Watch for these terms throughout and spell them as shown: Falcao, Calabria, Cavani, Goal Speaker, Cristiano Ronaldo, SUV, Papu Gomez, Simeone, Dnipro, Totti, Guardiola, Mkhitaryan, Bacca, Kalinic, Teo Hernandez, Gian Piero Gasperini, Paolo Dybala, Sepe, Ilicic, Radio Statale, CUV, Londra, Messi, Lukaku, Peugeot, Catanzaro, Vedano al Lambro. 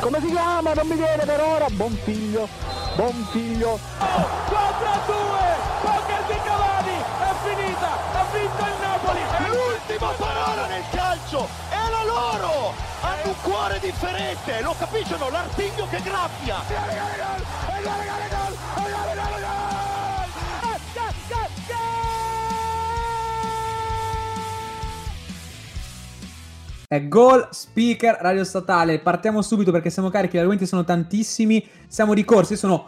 Come si chiama? Non mi viene per ora. Buon figlio. 4-2. Poker di Cavani. È finita. Ha vinto il Napoli. È l'ultima parola nel calcio. È la loro. Hanno un cuore differente. Lo capiscono? L'artiglio che graffia. È Goal Speaker Radio Statale. Partiamo subito perché siamo carichi, gli argomenti sono tantissimi, siamo di corsa. Io sono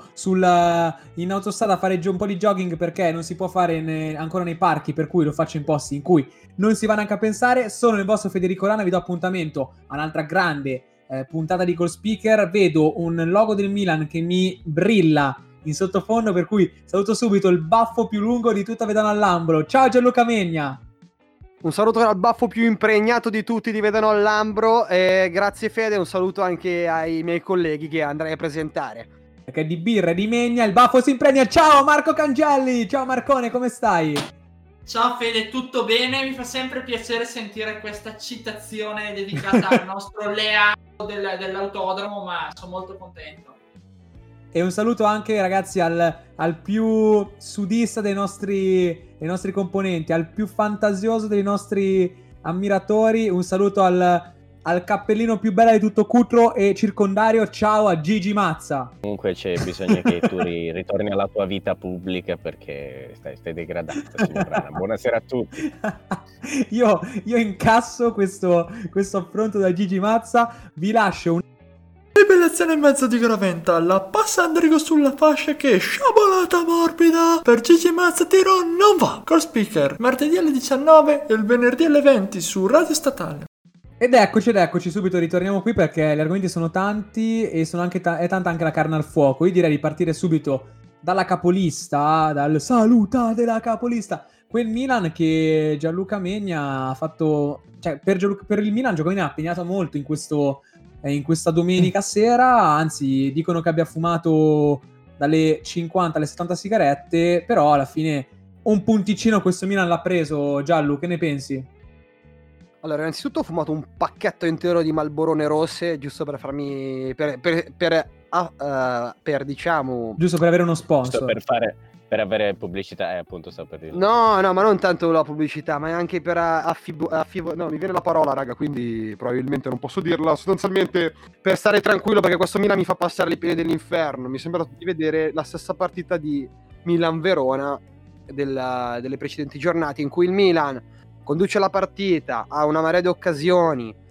in autostrada a fare un po' di jogging perché non si può fare ancora nei parchi, per cui lo faccio in posti in cui non si va neanche a pensare. Sono il vostro Federico Rana, vi do appuntamento a un'altra grande puntata di Goal Speaker. Vedo un logo del Milan che mi brilla in sottofondo, per cui saluto subito il baffo più lungo di tutta Vedano al Lambro. Ciao Gianluca Magni! Un saluto al baffo più impregnato di tutti di Vedano al Lambro, grazie Fede, un saluto anche ai miei colleghi che andrei a presentare. Perché di birra e di megna il baffo si impregna. Ciao Marco Cangelli, ciao Marcone, come stai? Ciao Fede, tutto bene? Mi fa sempre piacere sentire questa citazione dedicata al nostro Leao dell'autodromo, ma sono molto contento. E un saluto anche, ragazzi, al più sudista dei nostri componenti, al più fantasioso dei nostri ammiratori. Un saluto al cappellino più bello di tutto Cutro e circondario. Ciao a Gigi Mazza. Comunque c'è bisogno che tu ritorni alla tua vita pubblica perché stai degradando. Buonasera a tutti. Io incasso questo affronto da Gigi Mazza. Vi lascio un... Rivelazione in mezzo di graventa, la passa Andrigo sulla fascia che è sciabolata morbida per Gigi Mazza, tiro non va. Goal Speaker, martedì alle 19 e il venerdì alle 20 su Radio Statale. Ed eccoci subito, ritorniamo qui perché gli argomenti sono tanti e sono anche è tanta anche la carne al fuoco. Io direi di partire subito dalla capolista, dal saluta della capolista. Quel Milan che Gianluca Magni ha fatto, cioè per il Milan Gianluca Magni ha impegnato molto in questa domenica sera, anzi dicono che abbia fumato dalle 50 alle 70 sigarette, però alla fine un punticino questo Milan l'ha preso. Giallo, che ne pensi? Allora, innanzitutto ho fumato un pacchetto intero di Malborone rosse, giusto per farmi per diciamo, giusto per avere uno sponsor, per avere pubblicità, appunto, sto per dire. No, ma non tanto la pubblicità, ma anche per no, mi viene la parola, raga, quindi probabilmente non posso dirla. Sostanzialmente per stare tranquillo, perché questo Milan mi fa passare le pene dell'inferno. Mi sembra di vedere la stessa partita di Milan-Verona delle precedenti giornate, in cui il Milan conduce la partita, ha una marea di occasioni,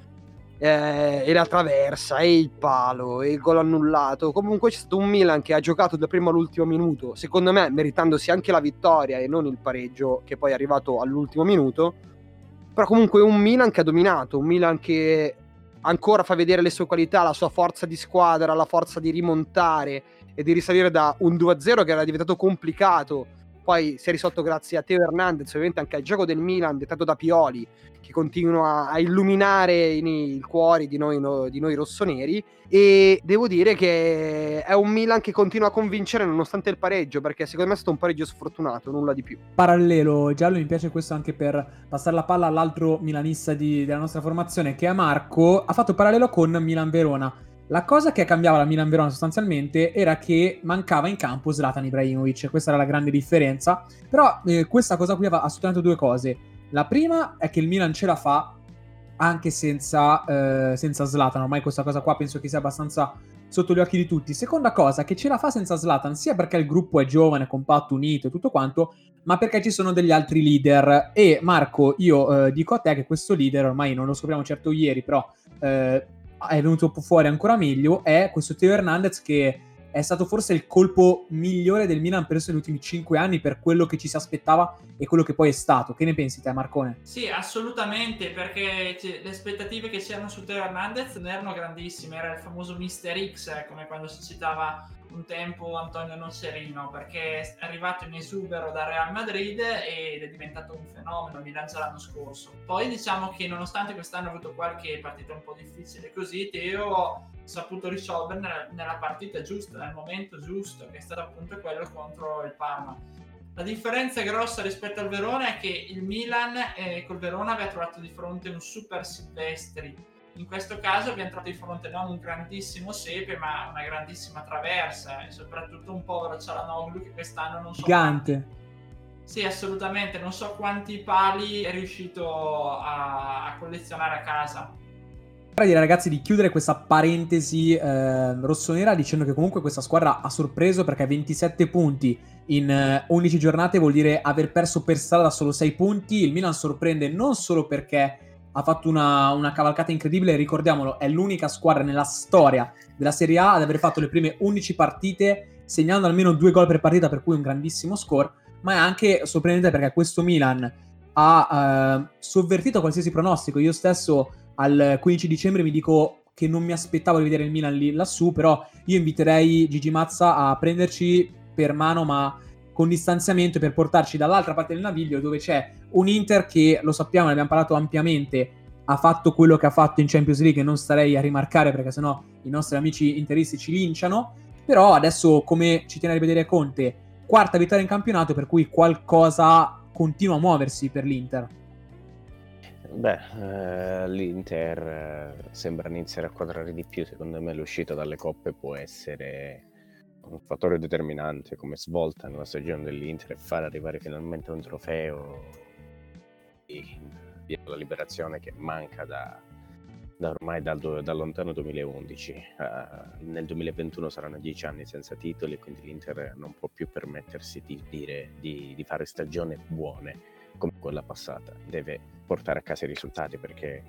e la traversa, e il palo, e il gol annullato. Comunque c'è stato un Milan che ha giocato dal primo all'ultimo minuto, secondo me meritandosi anche la vittoria e non il pareggio che poi è arrivato all'ultimo minuto, però comunque un Milan che ha dominato, un Milan che ancora fa vedere le sue qualità, la sua forza di squadra, la forza di rimontare e di risalire da un 2-0 che era diventato complicato, poi si è risolto grazie a Teo Hernandez, ovviamente anche al gioco del Milan dettato da Pioli, che continua a illuminare i cuori di noi rossoneri. E devo dire che è un Milan che continua a convincere nonostante il pareggio, perché secondo me è stato un pareggio sfortunato, nulla di più. Parallelo, Giallo, mi piace questo anche per passare la palla all'altro milanista della nostra formazione, che è Marco. Ha fatto parallelo con Milan-Verona. La cosa che cambiava la Milan-Verona sostanzialmente era che mancava in campo Zlatan Ibrahimovic, questa era la grande differenza. Però questa cosa qui aveva assolutamente due cose. La prima è che il Milan ce la fa anche senza Zlatan, ormai questa cosa qua penso che sia abbastanza sotto gli occhi di tutti. Seconda cosa, che ce la fa senza Zlatan, sia perché il gruppo è giovane, compatto, unito e tutto quanto, ma perché ci sono degli altri leader. E Marco, io dico a te che questo leader, ormai non lo scopriamo certo ieri, però è venuto fuori ancora meglio, è questo Teo Hernandez, che è stato forse il colpo migliore del Milan preso negli ultimi 5 anni per quello che ci si aspettava e quello che poi è stato. Che ne pensi te, Marcone? Sì, assolutamente, perché le aspettative che c'erano su Teo Hernandez non erano grandissime, era il famoso Mr. X, come quando si citava un tempo Antonio Nocerino, perché è arrivato in esubero dal Real Madrid ed è diventato un fenomeno, Milan già l'anno scorso. Poi diciamo che nonostante quest'anno ha avuto qualche partita un po' difficile così, Teo ha saputo risolvere nella partita giusta, nel momento giusto, che è stato appunto quello contro il Parma. La differenza grossa rispetto al Verona è che il Milan col Verona aveva trovato di fronte un super Silvestri In questo caso abbiamo trovato di fronte non un grandissimo Sepe, ma una grandissima traversa, e soprattutto un povero Cialanoglu che quest'anno non so gigante. Sì, assolutamente, non so quanti pali è riuscito a collezionare a casa. Direi, ragazzi, di chiudere questa parentesi rossonera dicendo che comunque questa squadra ha sorpreso, perché 27 punti in 11 giornate vuol dire aver perso per strada solo 6 punti. Il Milan sorprende non solo perché ha fatto una cavalcata incredibile, ricordiamolo, è l'unica squadra nella storia della Serie A ad aver fatto le prime 11 partite segnando almeno 2 gol per partita, per cui un grandissimo score, ma è anche sorprendente perché questo Milan ha sovvertito qualsiasi pronostico. Io stesso al 15 dicembre mi dico che non mi aspettavo di vedere il Milan lì lassù, però io inviterei Gigi Mazza a prenderci per mano, ma con distanziamento, per portarci dall'altra parte del naviglio, dove c'è un Inter che, lo sappiamo, ne abbiamo parlato ampiamente, ha fatto quello che ha fatto in Champions League, che non starei a rimarcare perché sennò i nostri amici interisti ci linciano, però adesso, come ci tiene a rivedere Conte, quarta vittoria in campionato, per cui qualcosa continua a muoversi per l'Inter. Beh, l'Inter sembra iniziare a quadrare di più. Secondo me l'uscita dalle coppe può essere un fattore determinante come svolta nella stagione dell'Inter, e far arrivare finalmente un trofeo di la liberazione che manca da ormai dal lontano 2011. Nel 2021 saranno 10 anni senza titoli, quindi l'Inter non può più permettersi di dire di fare stagioni buone come quella passata. Deve portare a casa i risultati, perché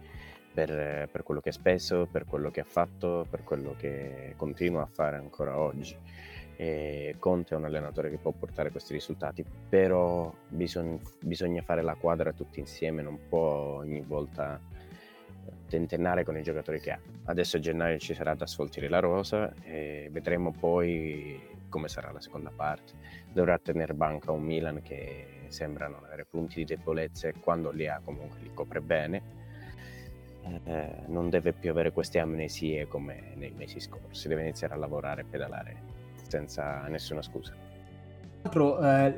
per quello che ha speso, per quello che ha fatto, per quello che continua a fare ancora oggi, e Conte è un allenatore che può portare questi risultati, però bisogna fare la quadra tutti insieme, non può ogni volta tentennare con i giocatori che ha. Adesso a gennaio ci sarà da sfoltire la rosa e vedremo poi come sarà la seconda parte. Dovrà tenere banca un Milan che sembra non avere punti di debolezza, e quando li ha comunque li copre bene. Non deve più avere queste amnesie come nei mesi scorsi, deve iniziare a lavorare e pedalare senza nessuna scusa.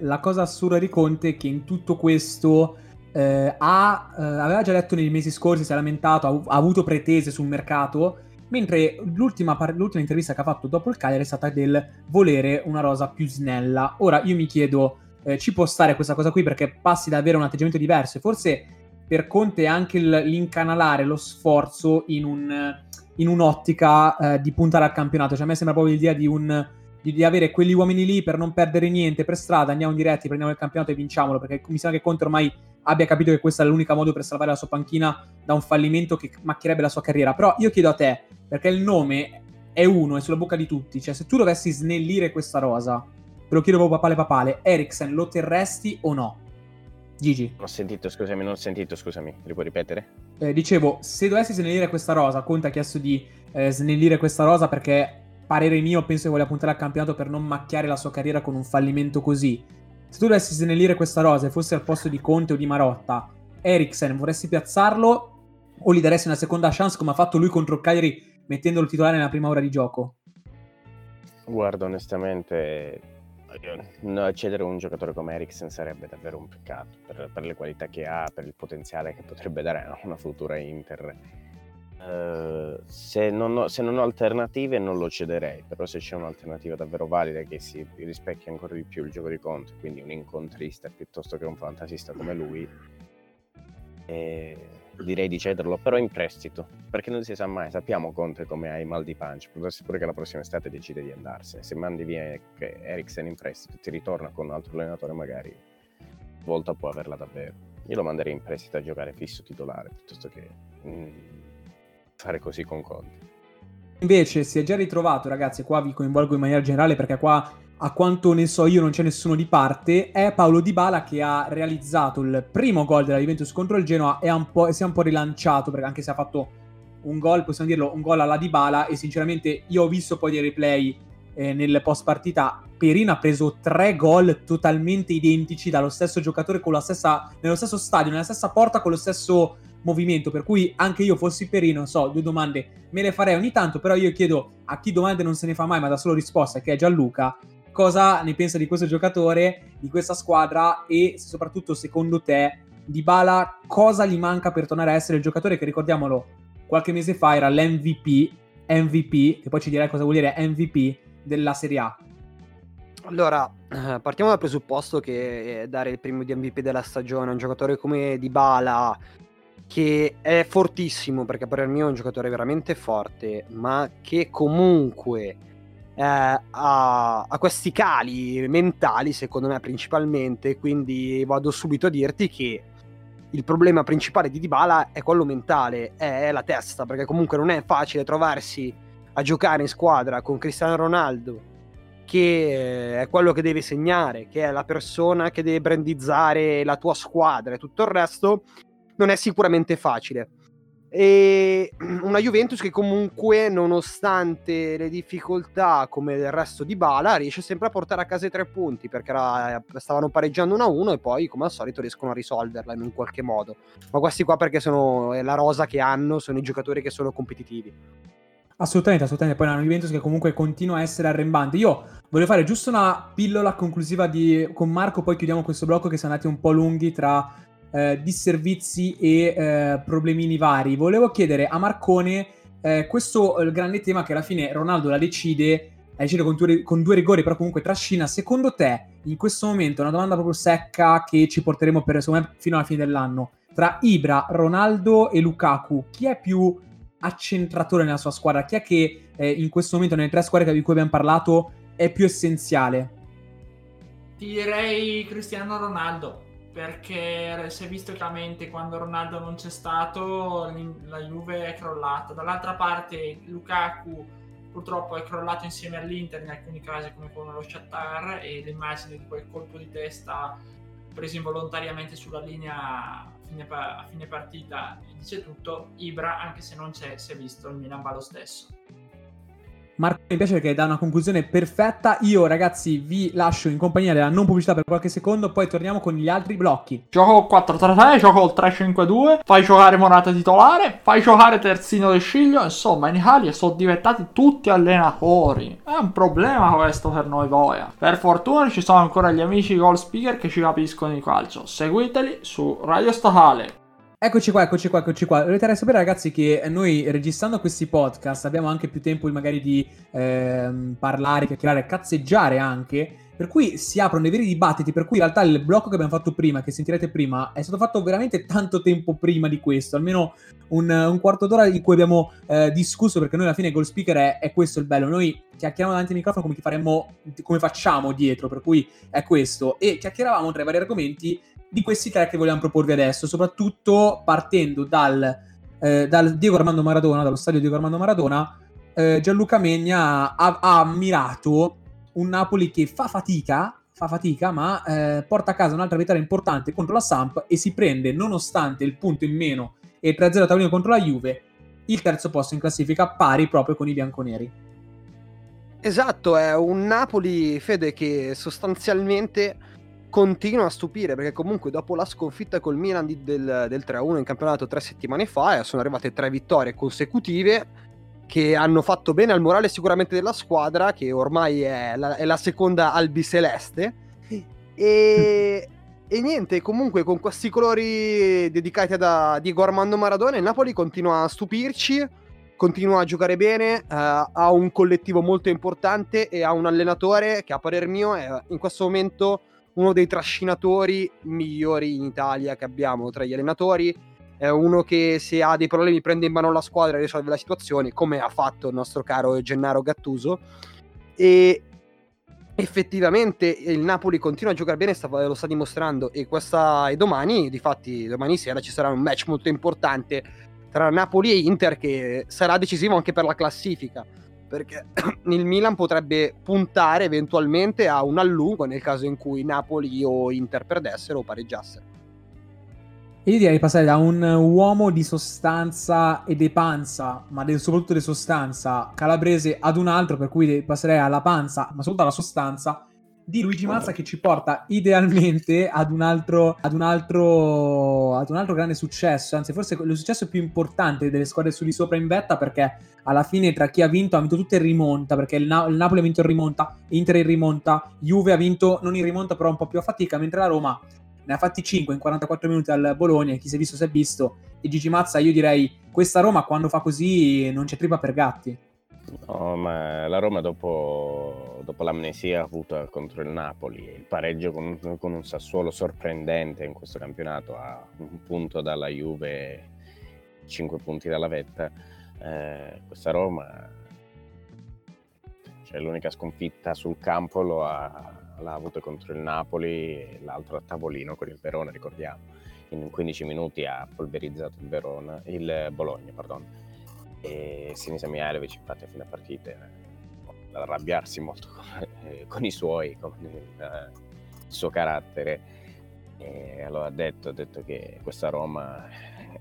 La cosa assurda di Conte è che in tutto questo aveva già detto nei mesi scorsi, si è lamentato, ha avuto pretese sul mercato, mentre l'ultima intervista che ha fatto dopo il Cagliari è stata del volere una rosa più snella. Ora io mi chiedo, ci può stare questa cosa qui, perché passi da avere un atteggiamento diverso, e forse per Conte anche l'incanalare lo sforzo in un'ottica di puntare al campionato. Cioè, a me sembra proprio l'idea di avere quegli uomini lì per non perdere niente per strada, andiamo diretti, prendiamo il campionato e vinciamolo, perché mi sembra che Conte ormai abbia capito che questo è l'unico modo per salvare la sua panchina da un fallimento che macchierebbe la sua carriera. Però io chiedo a te, perché il nome è uno, è sulla bocca di tutti, cioè se tu dovessi snellire questa rosa, te lo chiedo proprio papale, Eriksen lo terresti o no? Gigi? Non ho sentito, scusami, li puoi ripetere? Dicevo, se dovessi snellire questa rosa, Conte ha chiesto di snellire questa rosa perché, parere mio, penso che voglia puntare al campionato per non macchiare la sua carriera con un fallimento così. Se tu dovessi snellire questa rosa e fossi al posto di Conte o di Marotta, Eriksen vorresti piazzarlo o gli daresti una seconda chance come ha fatto lui contro il Cagliari mettendolo titolare nella prima ora di gioco? Guarda, onestamente, no, cedere un giocatore come Eriksen sarebbe davvero un peccato per le qualità che ha, per il potenziale che potrebbe dare a una futura Inter. Se non ho alternative non lo cederei, però se c'è un'alternativa davvero valida che si rispecchia ancora di più il gioco di Conte, quindi un incontrista piuttosto che un fantasista come lui, direi di cederlo, però in prestito, perché non si sa mai. Sappiamo Conte come ha i mal di pancia, potresti pure che la prossima estate decide di andarsene. Se mandi via Eriksen in prestito ti ritorna con un altro allenatore, magari volta può averla davvero. Io lo manderei in prestito a giocare fisso titolare piuttosto che fare così con Conte. Invece si è già ritrovato, ragazzi, qua vi coinvolgo in maniera generale perché qua, a quanto ne so io, non c'è nessuno di parte. È Paolo Dybala che ha realizzato il primo gol della Juventus contro il Genoa e si è un po' rilanciato, perché anche se ha fatto un gol, possiamo dirlo, un gol alla Dybala, e sinceramente io ho visto poi dei replay nel post partita. Perin ha preso 3 gol totalmente identici dallo stesso giocatore, con la stessa, nello stesso stadio, nella stessa porta, con lo stesso movimento, per cui anche io fossi Perin, non so, 2 domande me le farei ogni tanto, però io chiedo a chi domande non se ne fa mai ma dà solo risposta, che è Gianluca, cosa ne pensa di questo giocatore, di questa squadra, e soprattutto secondo te Dybala cosa gli manca per tornare a essere il giocatore che, ricordiamolo, qualche mese fa era l'MVP, che poi ci direi cosa vuol dire MVP della Serie A. Allora, partiamo dal presupposto che dare il premio di MVP della stagione a un giocatore come Dybala, che è fortissimo, perché per il mio è un giocatore veramente forte, ma che comunque ha questi cali mentali, secondo me, principalmente. Quindi vado subito a dirti che il problema principale di Dybala è quello mentale, è la testa, perché comunque non è facile trovarsi a giocare in squadra con Cristiano Ronaldo, che è quello che deve segnare, che è la persona che deve brandizzare la tua squadra e tutto il resto. Non è sicuramente facile, e una Juventus che comunque, nonostante le difficoltà come il resto di Dybala, riesce sempre a portare a casa i 3 punti, perché stavano pareggiando 1-1 e poi, come al solito, riescono a risolverla in un qualche modo. Ma questi qua, perché sono la rosa che hanno, sono i giocatori che sono competitivi. Assolutamente, poi è una Juventus che comunque continua a essere arrembante. Io voglio fare giusto una pillola conclusiva con Marco, poi chiudiamo questo blocco che siamo andati un po' lunghi tra disservizi e problemini vari. Volevo chiedere a Marcone questo il grande tema che alla fine Ronaldo la decide con 2 rigori, però comunque trascina. Secondo te, in questo momento, una domanda proprio secca che ci porteremo per, secondo me, fino alla fine dell'anno, tra Ibra, Ronaldo e Lukaku, chi è più accentratore nella sua squadra? Chi è che in questo momento, nelle 3 squadre di cui abbiamo parlato, è più essenziale? Ti direi Cristiano Ronaldo, perché si è visto chiaramente quando Ronaldo non c'è stato la Juve è crollata. Dall'altra parte Lukaku purtroppo è crollato insieme all'Inter in alcuni casi, come con lo Shakhtar, e l'immagine di quel colpo di testa preso involontariamente sulla linea a fine partita dice tutto. Ibra, anche se non c'è, si è visto, il Milan va lo stesso. Marco, mi piace perché dà una conclusione perfetta. Io, ragazzi, vi lascio in compagnia della non pubblicità per qualche secondo, poi torniamo con gli altri blocchi. Gioco 4-3-3, gioco il 3-5-2, fai giocare Morata titolare, fai giocare Terzino del Sciglio. Insomma, in Italia sono diventati tutti allenatori. È un problema questo per noi boia. Per fortuna ci sono ancora gli amici Goal Speaker che ci capiscono di calcio. Seguiteli su Radio Statale. Eccoci qua. Volete sapere, ragazzi, che noi, registrando questi podcast, abbiamo anche più tempo magari di parlare, chiacchierare, cazzeggiare anche, per cui si aprono dei veri dibattiti, per cui in realtà il blocco che abbiamo fatto prima, che sentirete prima, è stato fatto veramente tanto tempo prima di questo, almeno un quarto d'ora in cui abbiamo discusso, perché noi alla fine Goal Speaker è questo il bello. Noi chiacchieriamo davanti al microfono come facciamo dietro, per cui è questo, e chiacchieravamo tra i vari argomenti di questi 3 che vogliamo proporvi adesso, soprattutto partendo dal Diego Armando Maradona, dallo stadio Diego Armando Maradona. Gianluca Magni ha ammirato un Napoli che fa fatica, ma porta a casa un'altra vittoria importante contro la Samp e si prende, nonostante il punto in meno e il 3-0 tavolino contro la Juve, il 3° posto in classifica, pari proprio con i bianconeri. Esatto, è un Napoli, Fede, che sostanzialmente continua a stupire, perché comunque dopo la sconfitta col Milan del 3-1 in campionato 3 settimane fa, sono arrivate 3 vittorie consecutive che hanno fatto bene al morale sicuramente della squadra, che ormai è la seconda albiceleste, e niente, comunque con questi colori dedicati da Diego Armando Maradona, il Napoli continua a stupirci, continua a giocare bene, ha un collettivo molto importante e ha un allenatore che, a parer mio, è in questo momento uno dei trascinatori migliori in Italia che abbiamo tra gli allenatori. È uno che, se ha dei problemi, prende in mano la squadra e risolve la situazione, come ha fatto il nostro caro Gennaro Gattuso. E effettivamente il Napoli continua a giocare bene, lo sta dimostrando, e domani, difatti domani sera, ci sarà un match molto importante tra Napoli e Inter, che sarà decisivo anche per la classifica, perché il Milan potrebbe puntare eventualmente a un allungo nel caso in cui Napoli o Inter perdessero o pareggiassero. E io direi di passare da un uomo di sostanza e di panza, ma soprattutto di sostanza, calabrese, ad un altro, per cui passerei alla panza, ma soprattutto alla sostanza, di Luigi Mazza, che ci porta idealmente ad un altro grande successo, anzi forse il successo più importante delle squadre su di sopra in vetta, perché alla fine tra chi ha vinto tutto in rimonta, perché il Napoli ha vinto in rimonta, Inter in rimonta, Juve ha vinto non in rimonta però un po' più a fatica, mentre la Roma ne ha fatti 5 in 44 minuti al Bologna, chi si è visto si è visto, e Gigi Mazza, io direi, questa Roma quando fa così non c'è trippa per gatti. No, ma la Roma dopo l'amnesia avuta contro il Napoli, il pareggio con un Sassuolo sorprendente in questo campionato, a un punto dalla Juve, 5 punti dalla vetta, questa Roma, cioè, l'unica sconfitta sul campo l'ha avuta contro il Napoli, e l'altro a tavolino con il Verona, ricordiamo, in 15 minuti ha polverizzato il Bologna, pardon. E Sinisa Mihajlovic, infatti, a fine partita ad arrabbiarsi molto con i suoi, con il suo carattere, e allora ha detto che questa Roma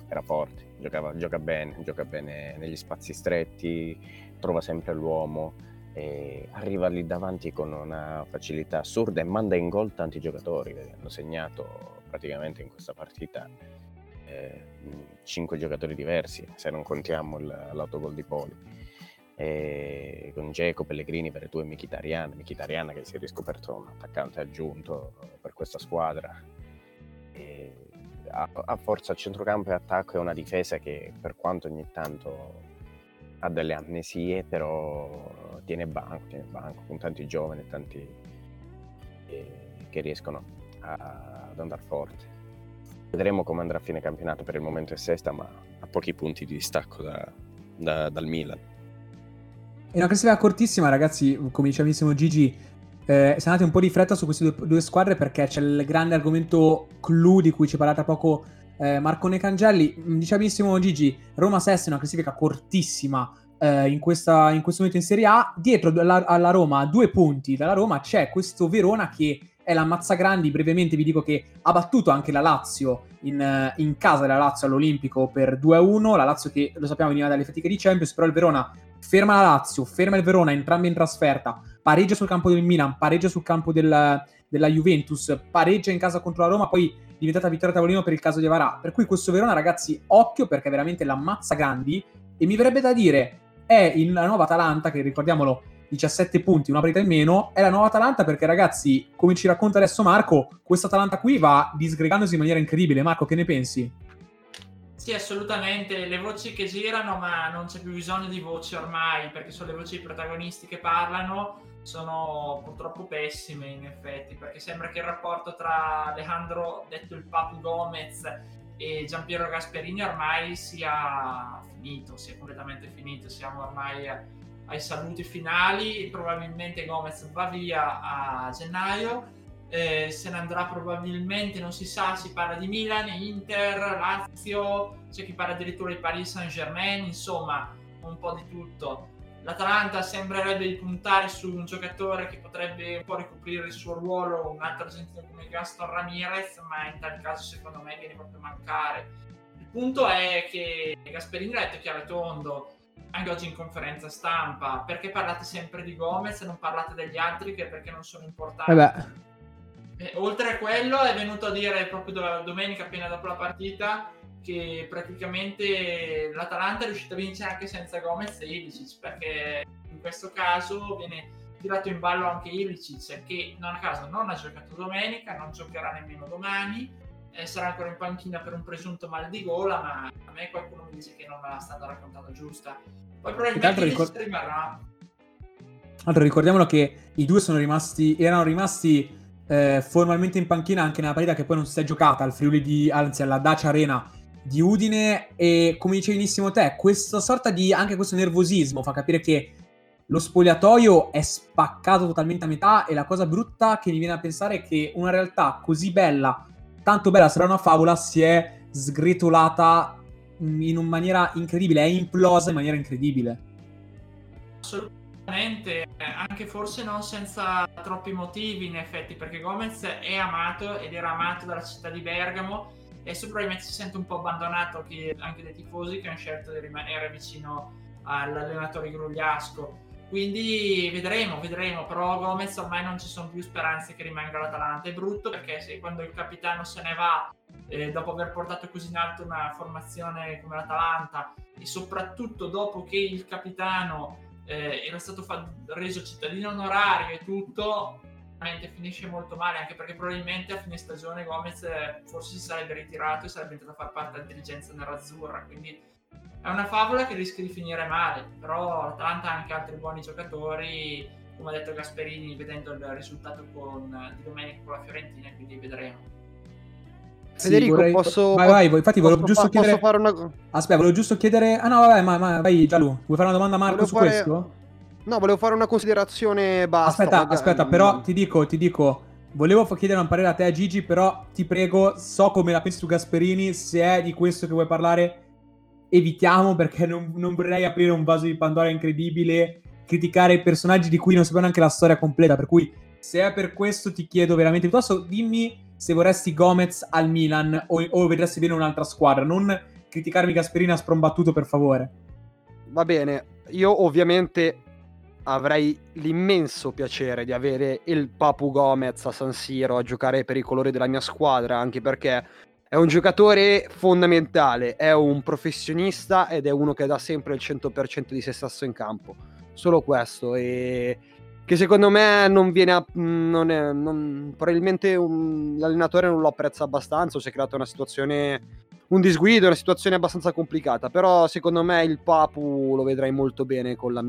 era forte, gioca bene negli spazi stretti, trova sempre l'uomo, e arriva lì davanti con una facilità assurda e manda in gol tanti giocatori. Hanno segnato praticamente in questa partita 5 giocatori diversi, se non contiamo l'autogol di Poli, con Dzeko, Pellegrini, Veretù e Mkhitaryan, che si è riscoperto un attaccante aggiunto per questa squadra, ha forza a centrocampo e attacco, e una difesa che, per quanto ogni tanto ha delle amnesie, però tiene banco con tanti giovani, tanti che riescono ad andare forte. Vedremo come andrà a fine campionato, per il momento è sesta, ma a pochi punti di distacco dal Milan. È una classifica cortissima, ragazzi, come diceva benissimo Gigi, siamo andati un po' di fretta su queste due squadre, perché c'è il grande argomento clou di cui ci parlava poco Marco Cangelli. Diceva benissimo Gigi, Roma sesta, è una classifica cortissima in questo momento in Serie A. Dietro alla Roma, a 2 punti dalla Roma, c'è questo Verona che è l'ammazzagrandi. Brevemente vi dico che ha battuto anche la Lazio in casa della Lazio all'Olimpico per 2-1, la Lazio che, lo sappiamo, veniva dalle fatiche di Champions, però il Verona ferma la Lazio, ferma il Verona, entrambi in trasferta, pareggia sul campo del Milan, pareggia sul campo della Juventus, pareggia in casa contro la Roma, poi diventata vittoria tavolino per il caso di Avarà. Per cui questo Verona, ragazzi, occhio, perché è veramente l'ammazzagrandi, e mi verrebbe da dire è la nuova Atalanta, che, ricordiamolo, 17 punti, una partita in meno, è la nuova Atalanta, perché, ragazzi, come ci racconta adesso Marco, questa Atalanta qui va disgregandosi in maniera incredibile. Marco, che ne pensi? Sì, assolutamente, le voci che girano, ma non c'è più bisogno di voci ormai, perché sono le voci dei protagonisti che parlano, sono purtroppo pessime in effetti, perché sembra che il rapporto tra Alejandro, detto il Papu Gomez, e Gian Piero Gasperini ormai sia finito, sia completamente finito, siamo ormai ai saluti finali. Probabilmente Gomez va via a gennaio, se ne andrà probabilmente, non si sa, si parla di Milan, Inter, Lazio, c'è chi parla addirittura di Paris Saint-Germain, insomma un po' di tutto. L'Atalanta sembrerebbe di puntare su un giocatore che potrebbe un po' ricoprire il suo ruolo, un altro argentino come Gaston Ramirez, ma in tal caso secondo me viene proprio a mancare. Il punto è che Gasperini ha detto chiaro e tondo anche oggi in conferenza stampa: perché parlate sempre di Gomez e non parlate degli altri, che perché non sono importanti? Oltre a quello è venuto a dire proprio domenica appena dopo la partita che praticamente l'Atalanta è riuscita a vincere anche senza Gomez e Ilicic, perché in questo caso viene tirato in ballo anche Ilicic, che non a caso non ha giocato domenica, non giocherà nemmeno domani, sarà ancora in panchina per un presunto mal di gola, ma a me qualcuno mi dice che non me la stanno raccontando giusta. Poi probabilmente rimarrà. Allora, ricordiamolo che i due erano rimasti formalmente in panchina anche nella partita che poi non si è giocata alla Dacia Arena di Udine, e come dicevi benissimo te, questa sorta di, anche questo nervosismo fa capire che lo spogliatoio è spaccato totalmente a metà, e la cosa brutta che mi viene a pensare è che una realtà così bella, tanto bella sarà una favola, si è sgretolata in una maniera incredibile, è implosa in maniera incredibile. Assolutamente, anche forse non senza troppi motivi in effetti, perché Gomez è amato ed era amato dalla città di Bergamo, e probabilmente si sente un po' abbandonato anche dai tifosi che hanno scelto di rimanere vicino all'allenatore Grugliasco. Quindi vedremo, però Gomez ormai non ci sono più speranze che rimanga l'Atalanta. È brutto perché quando il capitano se ne va, dopo aver portato così in alto una formazione come l'Atalanta, e soprattutto dopo che il capitano era stato reso cittadino onorario e tutto, finisce molto male, anche perché probabilmente a fine stagione Gomez forse si sarebbe ritirato e sarebbe entrato a far parte della dirigenza nerazzurra, quindi è una favola che rischia di finire male. Però l'Atalanta ha anche altri buoni giocatori, come ha detto Gasperini, vedendo il risultato di domenica con la Fiorentina, quindi vedremo. Federico, vorrei... posso... Vai, infatti volevo giusto chiedere... Ah no, vabbè, ma vai Gianlu, vuoi fare una domanda a Marco su questo? No, volevo fare una considerazione basta. Aspetta, però ti dico, volevo chiedere un parere a te, Gigi, però ti prego, so come la pensi tu Gasperini, se è di questo che vuoi parlare, evitiamo, perché non vorrei aprire un vaso di Pandora incredibile, criticare personaggi di cui non sappiamo neanche la storia completa, per cui se è per questo ti chiedo veramente, piuttosto dimmi se vorresti Gomez al Milan o vedresti bene un'altra squadra, non criticarmi Gasperini a sprombattuto, per favore. Va bene, io ovviamente avrei l'immenso piacere di avere il Papu Gomez a San Siro a giocare per i colori della mia squadra, anche perché è un giocatore fondamentale, è un professionista ed è uno che dà sempre il 100% di se stesso in campo, solo questo, e che secondo me probabilmente l'allenatore non lo apprezza abbastanza, o si è creata una situazione abbastanza complicata, però secondo me il Papu lo vedrai molto bene con la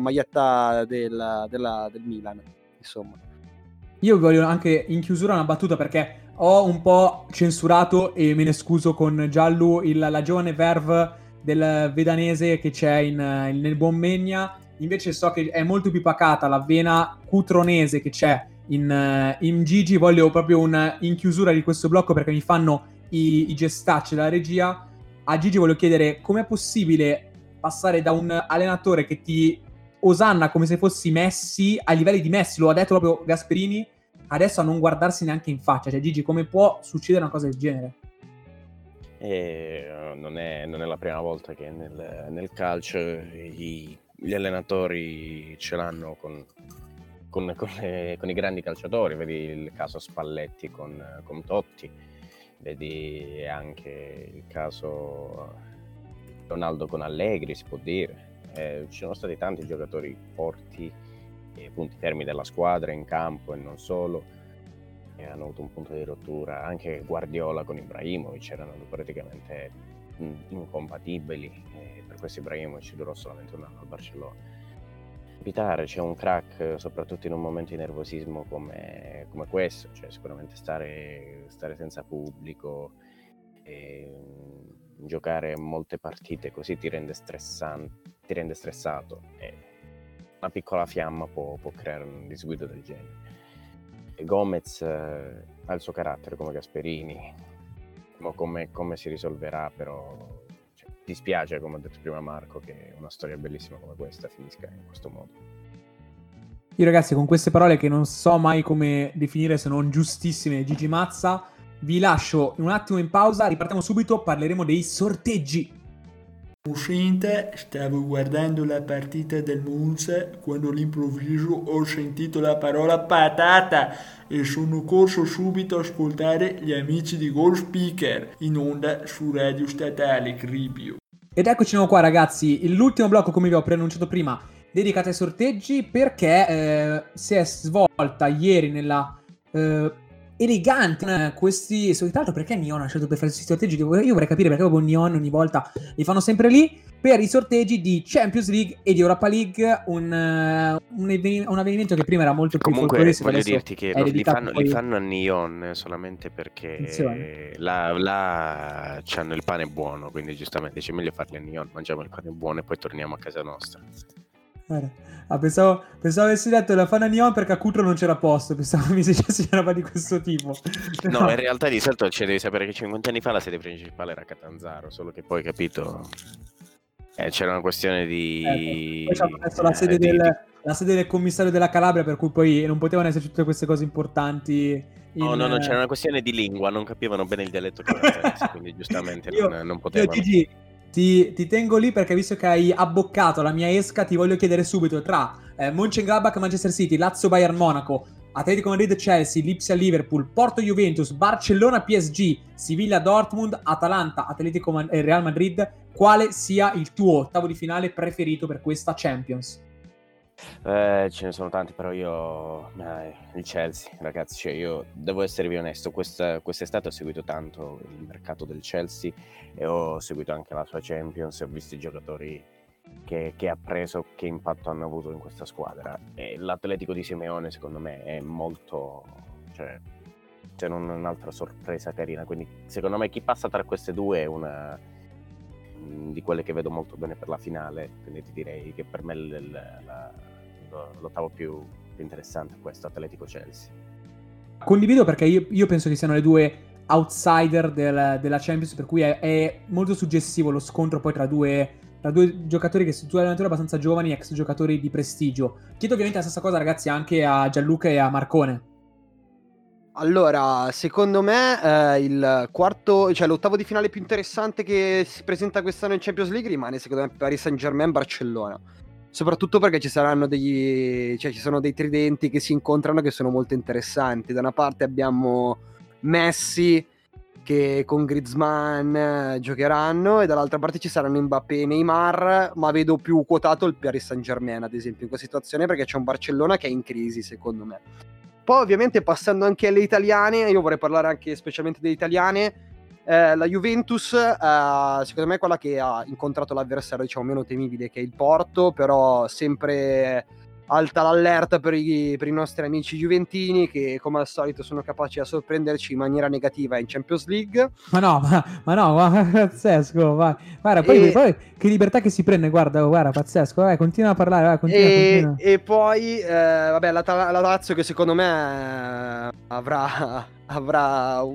maglietta del Milan, insomma. Io voglio anche in chiusura una battuta, perché ho un po' censurato, e me ne scuso con Giallu, la giovane verve del vedanese che c'è nel Bommegna. Invece so che è molto più pacata la vena cutronese che c'è in Gigi. Voglio proprio in chiusura di questo blocco, perché mi fanno i gestacci della regia. A Gigi voglio chiedere: com'è possibile passare da un allenatore che ti osanna come se fossi Messi, ai livelli di Messi, lo ha detto proprio Gasperini, adesso a non guardarsi neanche in faccia? Cioè, Gigi, come può succedere una cosa del genere? Non è la prima volta che nel calcio gli allenatori ce l'hanno con i grandi calciatori. Vedi il caso Spalletti con Totti, vedi anche il caso Ronaldo con Allegri, si può dire. Ci sono stati tanti giocatori forti, punti fermi della squadra in campo e non solo, e hanno avuto un punto di rottura. Anche Guardiola con Ibrahimovic erano praticamente incompatibili, per questo Ibrahimovic ci durò solamente un anno al Barcellona. Capitare, c'è un crack, soprattutto in un momento di nervosismo come questo, cioè sicuramente stare senza pubblico, giocare molte partite così ti rende stressato, e una piccola fiamma può creare un disguido del genere. E Gomez ha il suo carattere come Gasperini. Come si risolverà, però cioè, dispiace, come ho detto prima Marco, che una storia bellissima come questa finisca in questo modo. Io, ragazzi, con queste parole che non so mai come definire se non giustissime, Gigi Mazza, vi lascio un attimo in pausa, ripartiamo subito, parleremo dei sorteggi. Uscente, stavo guardando la partita del Monza quando all'improvviso ho sentito la parola patata e sono corso subito a ascoltare gli amici di Goal Speaker in onda su Radio Statale, Cribio. Ed eccoci qua, ragazzi, l'ultimo blocco, come vi ho preannunciato prima, dedicato ai sorteggi, perché si è svolta ieri nella elegante questi, soltanto perché Nyon ha scelto per fare questi sorteggi, io vorrei capire perché proprio Nyon ogni volta li fanno sempre lì, per i sorteggi di Champions League e di Europa League, un avvenimento che prima era molto più folcloristico. Comunque voglio dirti che li fanno a Nyon solamente perché là c'hanno il pane buono, quindi giustamente c'è meglio farli a Nyon, mangiamo il pane buono e poi torniamo a casa nostra. Ah, pensavo avessi detto la fan a Nyon perché a Cutro non c'era posto, pensavo mi dicessi una roba di questo tipo. No, in realtà di solito devi sapere che 50 anni fa la sede principale era Catanzaro, solo che poi, capito, c'era una questione di... Poi ci hanno messo la sede del commissario della Calabria, per cui poi non potevano esserci tutte queste cose importanti. No, c'era una questione di lingua, non capivano bene il dialetto che aveva, quindi giustamente non potevano. Ti tengo lì perché, visto che hai abboccato la mia esca, ti voglio chiedere subito tra Mönchengladbach, Manchester City, Lazio, Bayern Monaco, Atletico Madrid, Chelsea, Lipsia, Liverpool, Porto, Juventus, Barcellona, PSG, Siviglia, Dortmund, Atalanta, Atletico Real Madrid, quale sia il tuo ottavo di finale preferito per questa Champions? Ce ne sono tanti, però io il Chelsea, ragazzi, cioè io devo esservi onesto, quest'estate ho seguito tanto il mercato del Chelsea e ho seguito anche la sua Champions e ho visto i giocatori che ha preso, che impatto hanno avuto in questa squadra, e l'Atletico di Simeone secondo me è molto, cioè c'è un'altra sorpresa carina, quindi secondo me chi passa tra queste due è una di quelle che vedo molto bene per la finale, quindi ti direi che per me l'ottavo più interessante è questo Atletico-Chelsea. Condivido, perché io penso che siano le due outsider della Champions, per cui è molto suggestivo lo scontro poi tra due giocatori, che due allenatori abbastanza giovani, ex giocatori di prestigio. Chiedo ovviamente la stessa cosa, ragazzi, anche a Gianluca e a Marcone. Allora, secondo me il quarto, cioè l'ottavo di finale più interessante che si presenta quest'anno in Champions League rimane secondo me Paris Saint-Germain-Barcellona, soprattutto perché ci sono dei tridenti che si incontrano che sono molto interessanti. Da una parte abbiamo Messi che con Griezmann giocheranno, e dall'altra parte ci saranno Mbappé e Neymar, ma vedo più quotato il Paris Saint-Germain ad esempio in questa situazione, perché c'è un Barcellona che è in crisi secondo me. Poi ovviamente passando anche alle italiane, io vorrei parlare anche specialmente delle italiane, la Juventus secondo me è quella che ha incontrato l'avversario diciamo meno temibile, che è il Porto, però sempre alta l'allerta per i nostri amici juventini, che come al solito sono capaci a sorprenderci in maniera negativa in Champions League. Ma no, pazzesco, guarda, poi che libertà che si prende, guarda, pazzesco, continua a parlare, continua. E poi, vabbè, la Lazio che secondo me avrà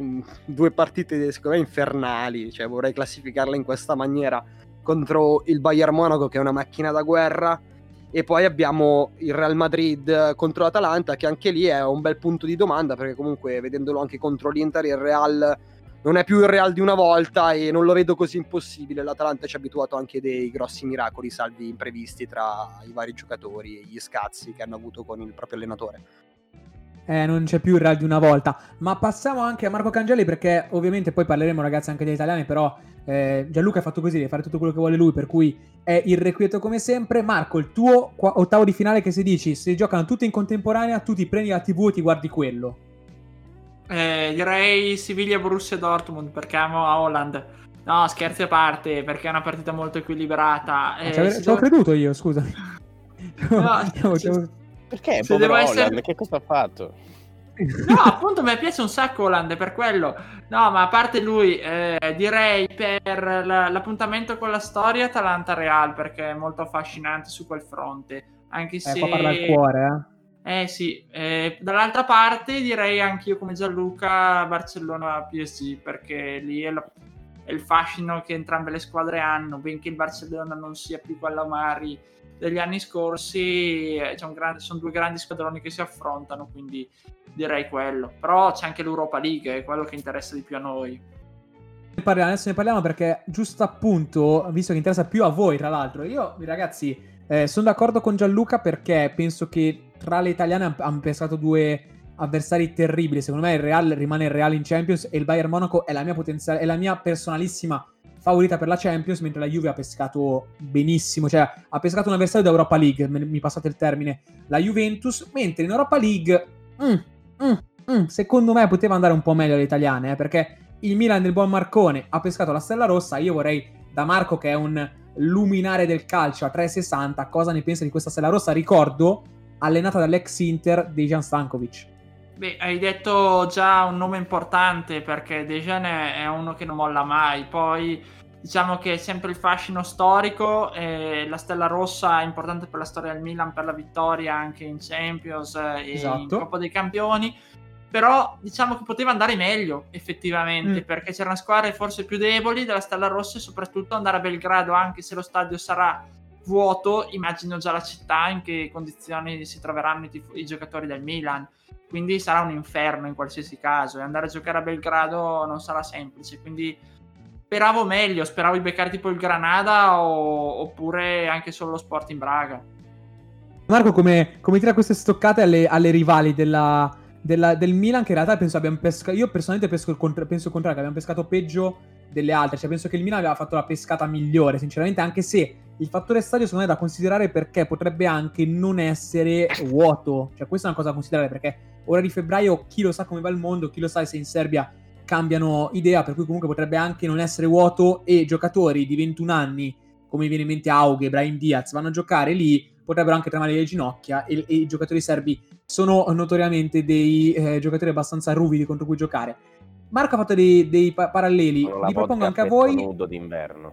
due partite secondo me infernali, cioè vorrei classificarla in questa maniera, contro il Bayern Monaco che è una macchina da guerra, e poi abbiamo il Real Madrid contro l'Atalanta, che anche lì è un bel punto di domanda, perché comunque vedendolo anche contro l'Inter, il Real non è più il Real di una volta e non lo vedo così impossibile. L'Atalanta ci ha abituato anche dei grossi miracoli, salvi imprevisti tra i vari giocatori e gli scazzi che hanno avuto con il proprio allenatore. Non c'è più il Real di una volta. Ma passiamo anche a Marco Cangelli, perché ovviamente poi parleremo, ragazzi, anche degli italiani, però Gianluca ha fatto così, deve fare tutto quello che vuole lui, per cui è irrequieto come sempre. Marco, il tuo ottavo di finale, che se dici se giocano tutti in contemporanea tu ti prendi la TV e ti guardi quello? Direi Siviglia, Borussia Dortmund, perché amo a Haaland. No, scherzi a parte, perché è una partita molto equilibrata. Ci ho creduto io, scusami. Perché? Se povero Haaland, che cosa ha fatto? No, appunto, mi piace un sacco Haaland, per quello. No, ma a parte lui, direi per l'appuntamento con la storia Atalanta-Real, perché è molto affascinante su quel fronte, anche se può parlare il cuore, eh? Sì, dall'altra parte direi anch'io come Gianluca Barcellona-PSG, perché lì è il fascino che entrambe le squadre hanno, benché il Barcellona non sia più quella Mari degli anni scorsi, sono due grandi squadroni che si affrontano, quindi direi quello. Però c'è anche l'Europa League, è quello che interessa di più a noi. Adesso ne parliamo, perché giusto appunto, visto che interessa più a voi tra l'altro, io ragazzi sono d'accordo con Gianluca, perché penso che tra le italiane hanno pensato due avversari terribili. Secondo me il Real rimane il Real in Champions, e il Bayern Monaco è la mia personalissima favorita per la Champions, mentre la Juve ha pescato benissimo, cioè ha pescato un avversario da Europa League, mi passate il termine, la Juventus, mentre in Europa League secondo me poteva andare un po' meglio alle italiane, perché il Milan del buon Marcone ha pescato la Stella Rossa. Io vorrei da Marco, che è un luminare del calcio a 360, cosa ne pensa di questa Stella Rossa, ricordo allenata dall'ex Inter Dejan Stankovic. Beh, hai detto già un nome importante, perché Dejan è uno che non molla mai. Poi diciamo che è sempre il fascino storico, la Stella Rossa è importante per la storia del Milan, per la vittoria anche in Champions e in Coppa dei Campioni, però diciamo che poteva andare meglio effettivamente, perché c'erano squadre forse più deboli della Stella Rossa, e soprattutto andare a Belgrado, anche se lo stadio sarà vuoto, immagino già la città in che condizioni si troveranno i giocatori del Milan, quindi sarà un inferno in qualsiasi caso, e andare a giocare a Belgrado non sarà semplice, quindi speravo meglio, speravo di beccare tipo il Granada oppure anche solo lo Sporting Braga. Marco, come tira queste stoccate alle rivali del Milan, che in realtà penso abbiamo pescato, io personalmente penso il contrario, che abbiamo pescato peggio delle altre, cioè penso che il Milan aveva fatto la pescata migliore sinceramente, anche se il fattore stadio secondo me è da considerare perché potrebbe anche non essere vuoto, cioè questa è una cosa da considerare perché ora di febbraio chi lo sa come va il mondo, chi lo sa se in Serbia cambiano idea, per cui comunque potrebbe anche non essere vuoto e giocatori di 21 anni come mi viene in mente Auge, Brahim Diaz vanno a giocare lì, potrebbero anche tremare le ginocchia e i giocatori serbi sono notoriamente dei giocatori abbastanza ruvidi contro cui giocare. Marco ha fatto dei paralleli, vi propongo anche a voi nudo d'inverno.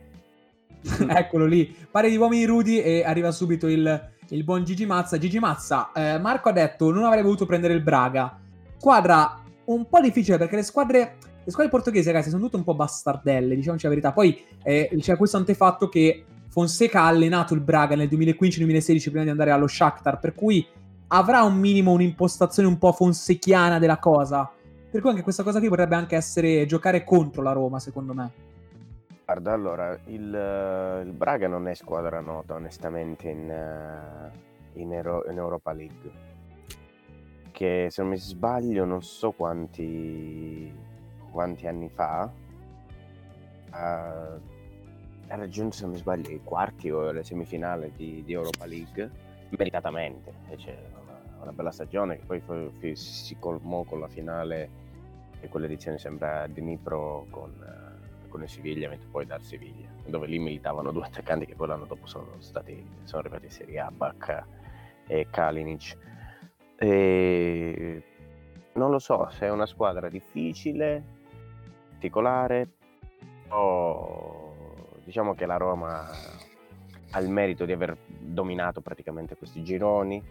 Eccolo lì, pare di uomini rudi e arriva subito il buon Gigi Mazza. Gigi Mazza, Marco ha detto non avrei voluto prendere il Braga, squadra un po' difficile perché le squadre portoghesi ragazzi sono tutte un po' bastardelle, diciamoci la verità, poi c'è questo antefatto che Fonseca ha allenato il Braga nel 2015-2016 prima di andare allo Shakhtar, per cui avrà un minimo un'impostazione un po' fonsechiana della cosa, per cui anche questa cosa qui potrebbe anche essere giocare contro la Roma secondo me. Guarda, allora il Braga non è squadra nota onestamente in Europa League, che se non mi sbaglio non so quanti anni fa ha raggiunto, se non mi sbaglio, i quarti o le semifinali di Europa League meritatamente, c'è una bella stagione che poi si colmò con la finale e quell'edizione sembra Dnipro con il Siviglia, mentre poi dal Siviglia dove lì militavano due attaccanti che poi l'anno dopo sono arrivati in Serie A, Bacca e Kalinic. E non lo so se è una squadra difficile, particolare, o diciamo che la Roma ha il merito di aver dominato praticamente questi gironi,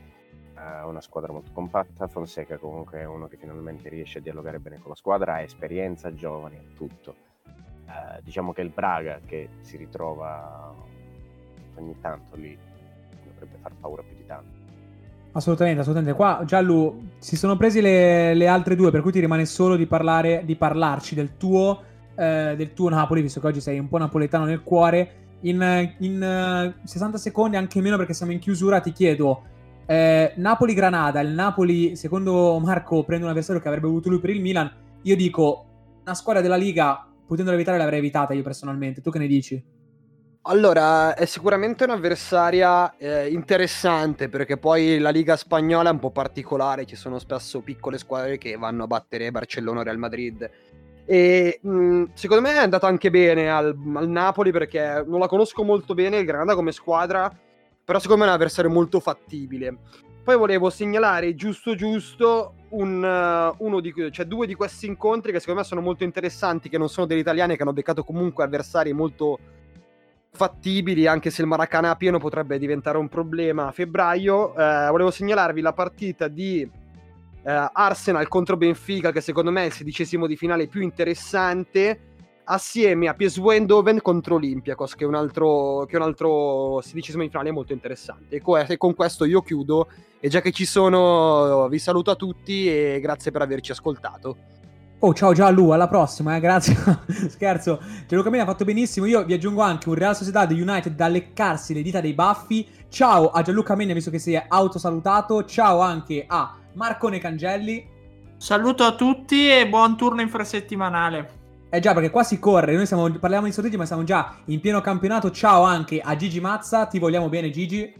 ha una squadra molto compatta, Fonseca comunque è uno che finalmente riesce a dialogare bene con la squadra, ha esperienza, giovani e tutto. Diciamo che il Braga che si ritrova ogni tanto lì dovrebbe far paura più di tanto. Assolutamente. Qua Gianlu si sono presi le altre due, per cui ti rimane solo di parlarci del tuo Napoli, visto che oggi sei un po' napoletano nel cuore. In 60 secondi, anche meno perché siamo in chiusura, ti chiedo Napoli-Granada. Il Napoli, secondo Marco, prende un avversario che avrebbe voluto lui per il Milan. Io dico, una squadra della Liga, potendola evitare, l'avrei evitata io personalmente. Tu che ne dici? Allora, è sicuramente un'avversaria interessante, perché poi la Liga spagnola è un po' particolare, ci sono spesso piccole squadre che vanno a battere Barcellona o Real Madrid e secondo me è andato anche bene al Napoli, perché non la conosco molto bene il Granada come squadra, però secondo me è un avversario molto fattibile. Poi volevo segnalare giusto due di questi incontri che secondo me sono molto interessanti, che non sono degli italiani, che hanno beccato comunque avversari molto fattibili, anche se il Maracanã pieno potrebbe diventare un problema a febbraio. Volevo segnalarvi la partita di Arsenal contro Benfica, che secondo me è il 16° di finale più interessante, assieme a PSV Eindhoven contro Olympiacos, che è un altro 16° di finale molto interessante. E con questo io chiudo, e già che ci sono vi saluto a tutti e grazie per averci ascoltato. Oh, ciao Gianlu, alla prossima, grazie. Scherzo, Gianluca Magni ha fatto benissimo. Io vi aggiungo anche un Real Sociedad United da leccarsi le dita dei baffi. Ciao a Gianluca Magni, visto che si è autosalutato. Ciao anche a Marcone Cangelli. Saluto a tutti e buon turno infrasettimanale. Già, perché qua si corre, noi parliamo di sorteggi ma siamo già in pieno campionato. Ciao anche a Gigi Mazza, ti vogliamo bene Gigi.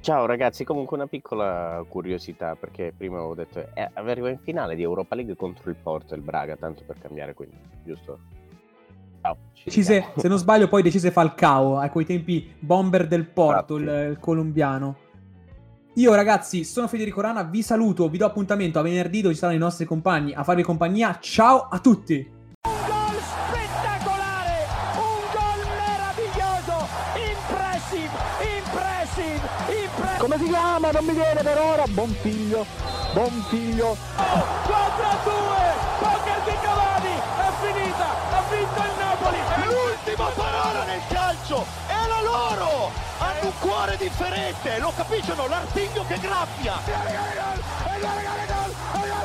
Ciao ragazzi, comunque una piccola curiosità, perché prima avevo detto arriva in finale di Europa League contro il Porto e il Braga, tanto per cambiare, quindi giusto? Ciao. Se non sbaglio poi decise Falcao, a quei tempi bomber del Porto, il colombiano. Io ragazzi sono Federico Rana, vi saluto, vi do appuntamento a venerdì dove ci saranno i nostri compagni a farvi compagnia. Ciao a tutti! Come si chiama? Non mi viene per ora. Buon figlio. Oh, 4-2, poker di Cavani, è finita, ha vinto il Napoli, è l'ultima parola nel calcio, è la loro, hanno un cuore differente, lo capiscono, l'artiglio che graffia.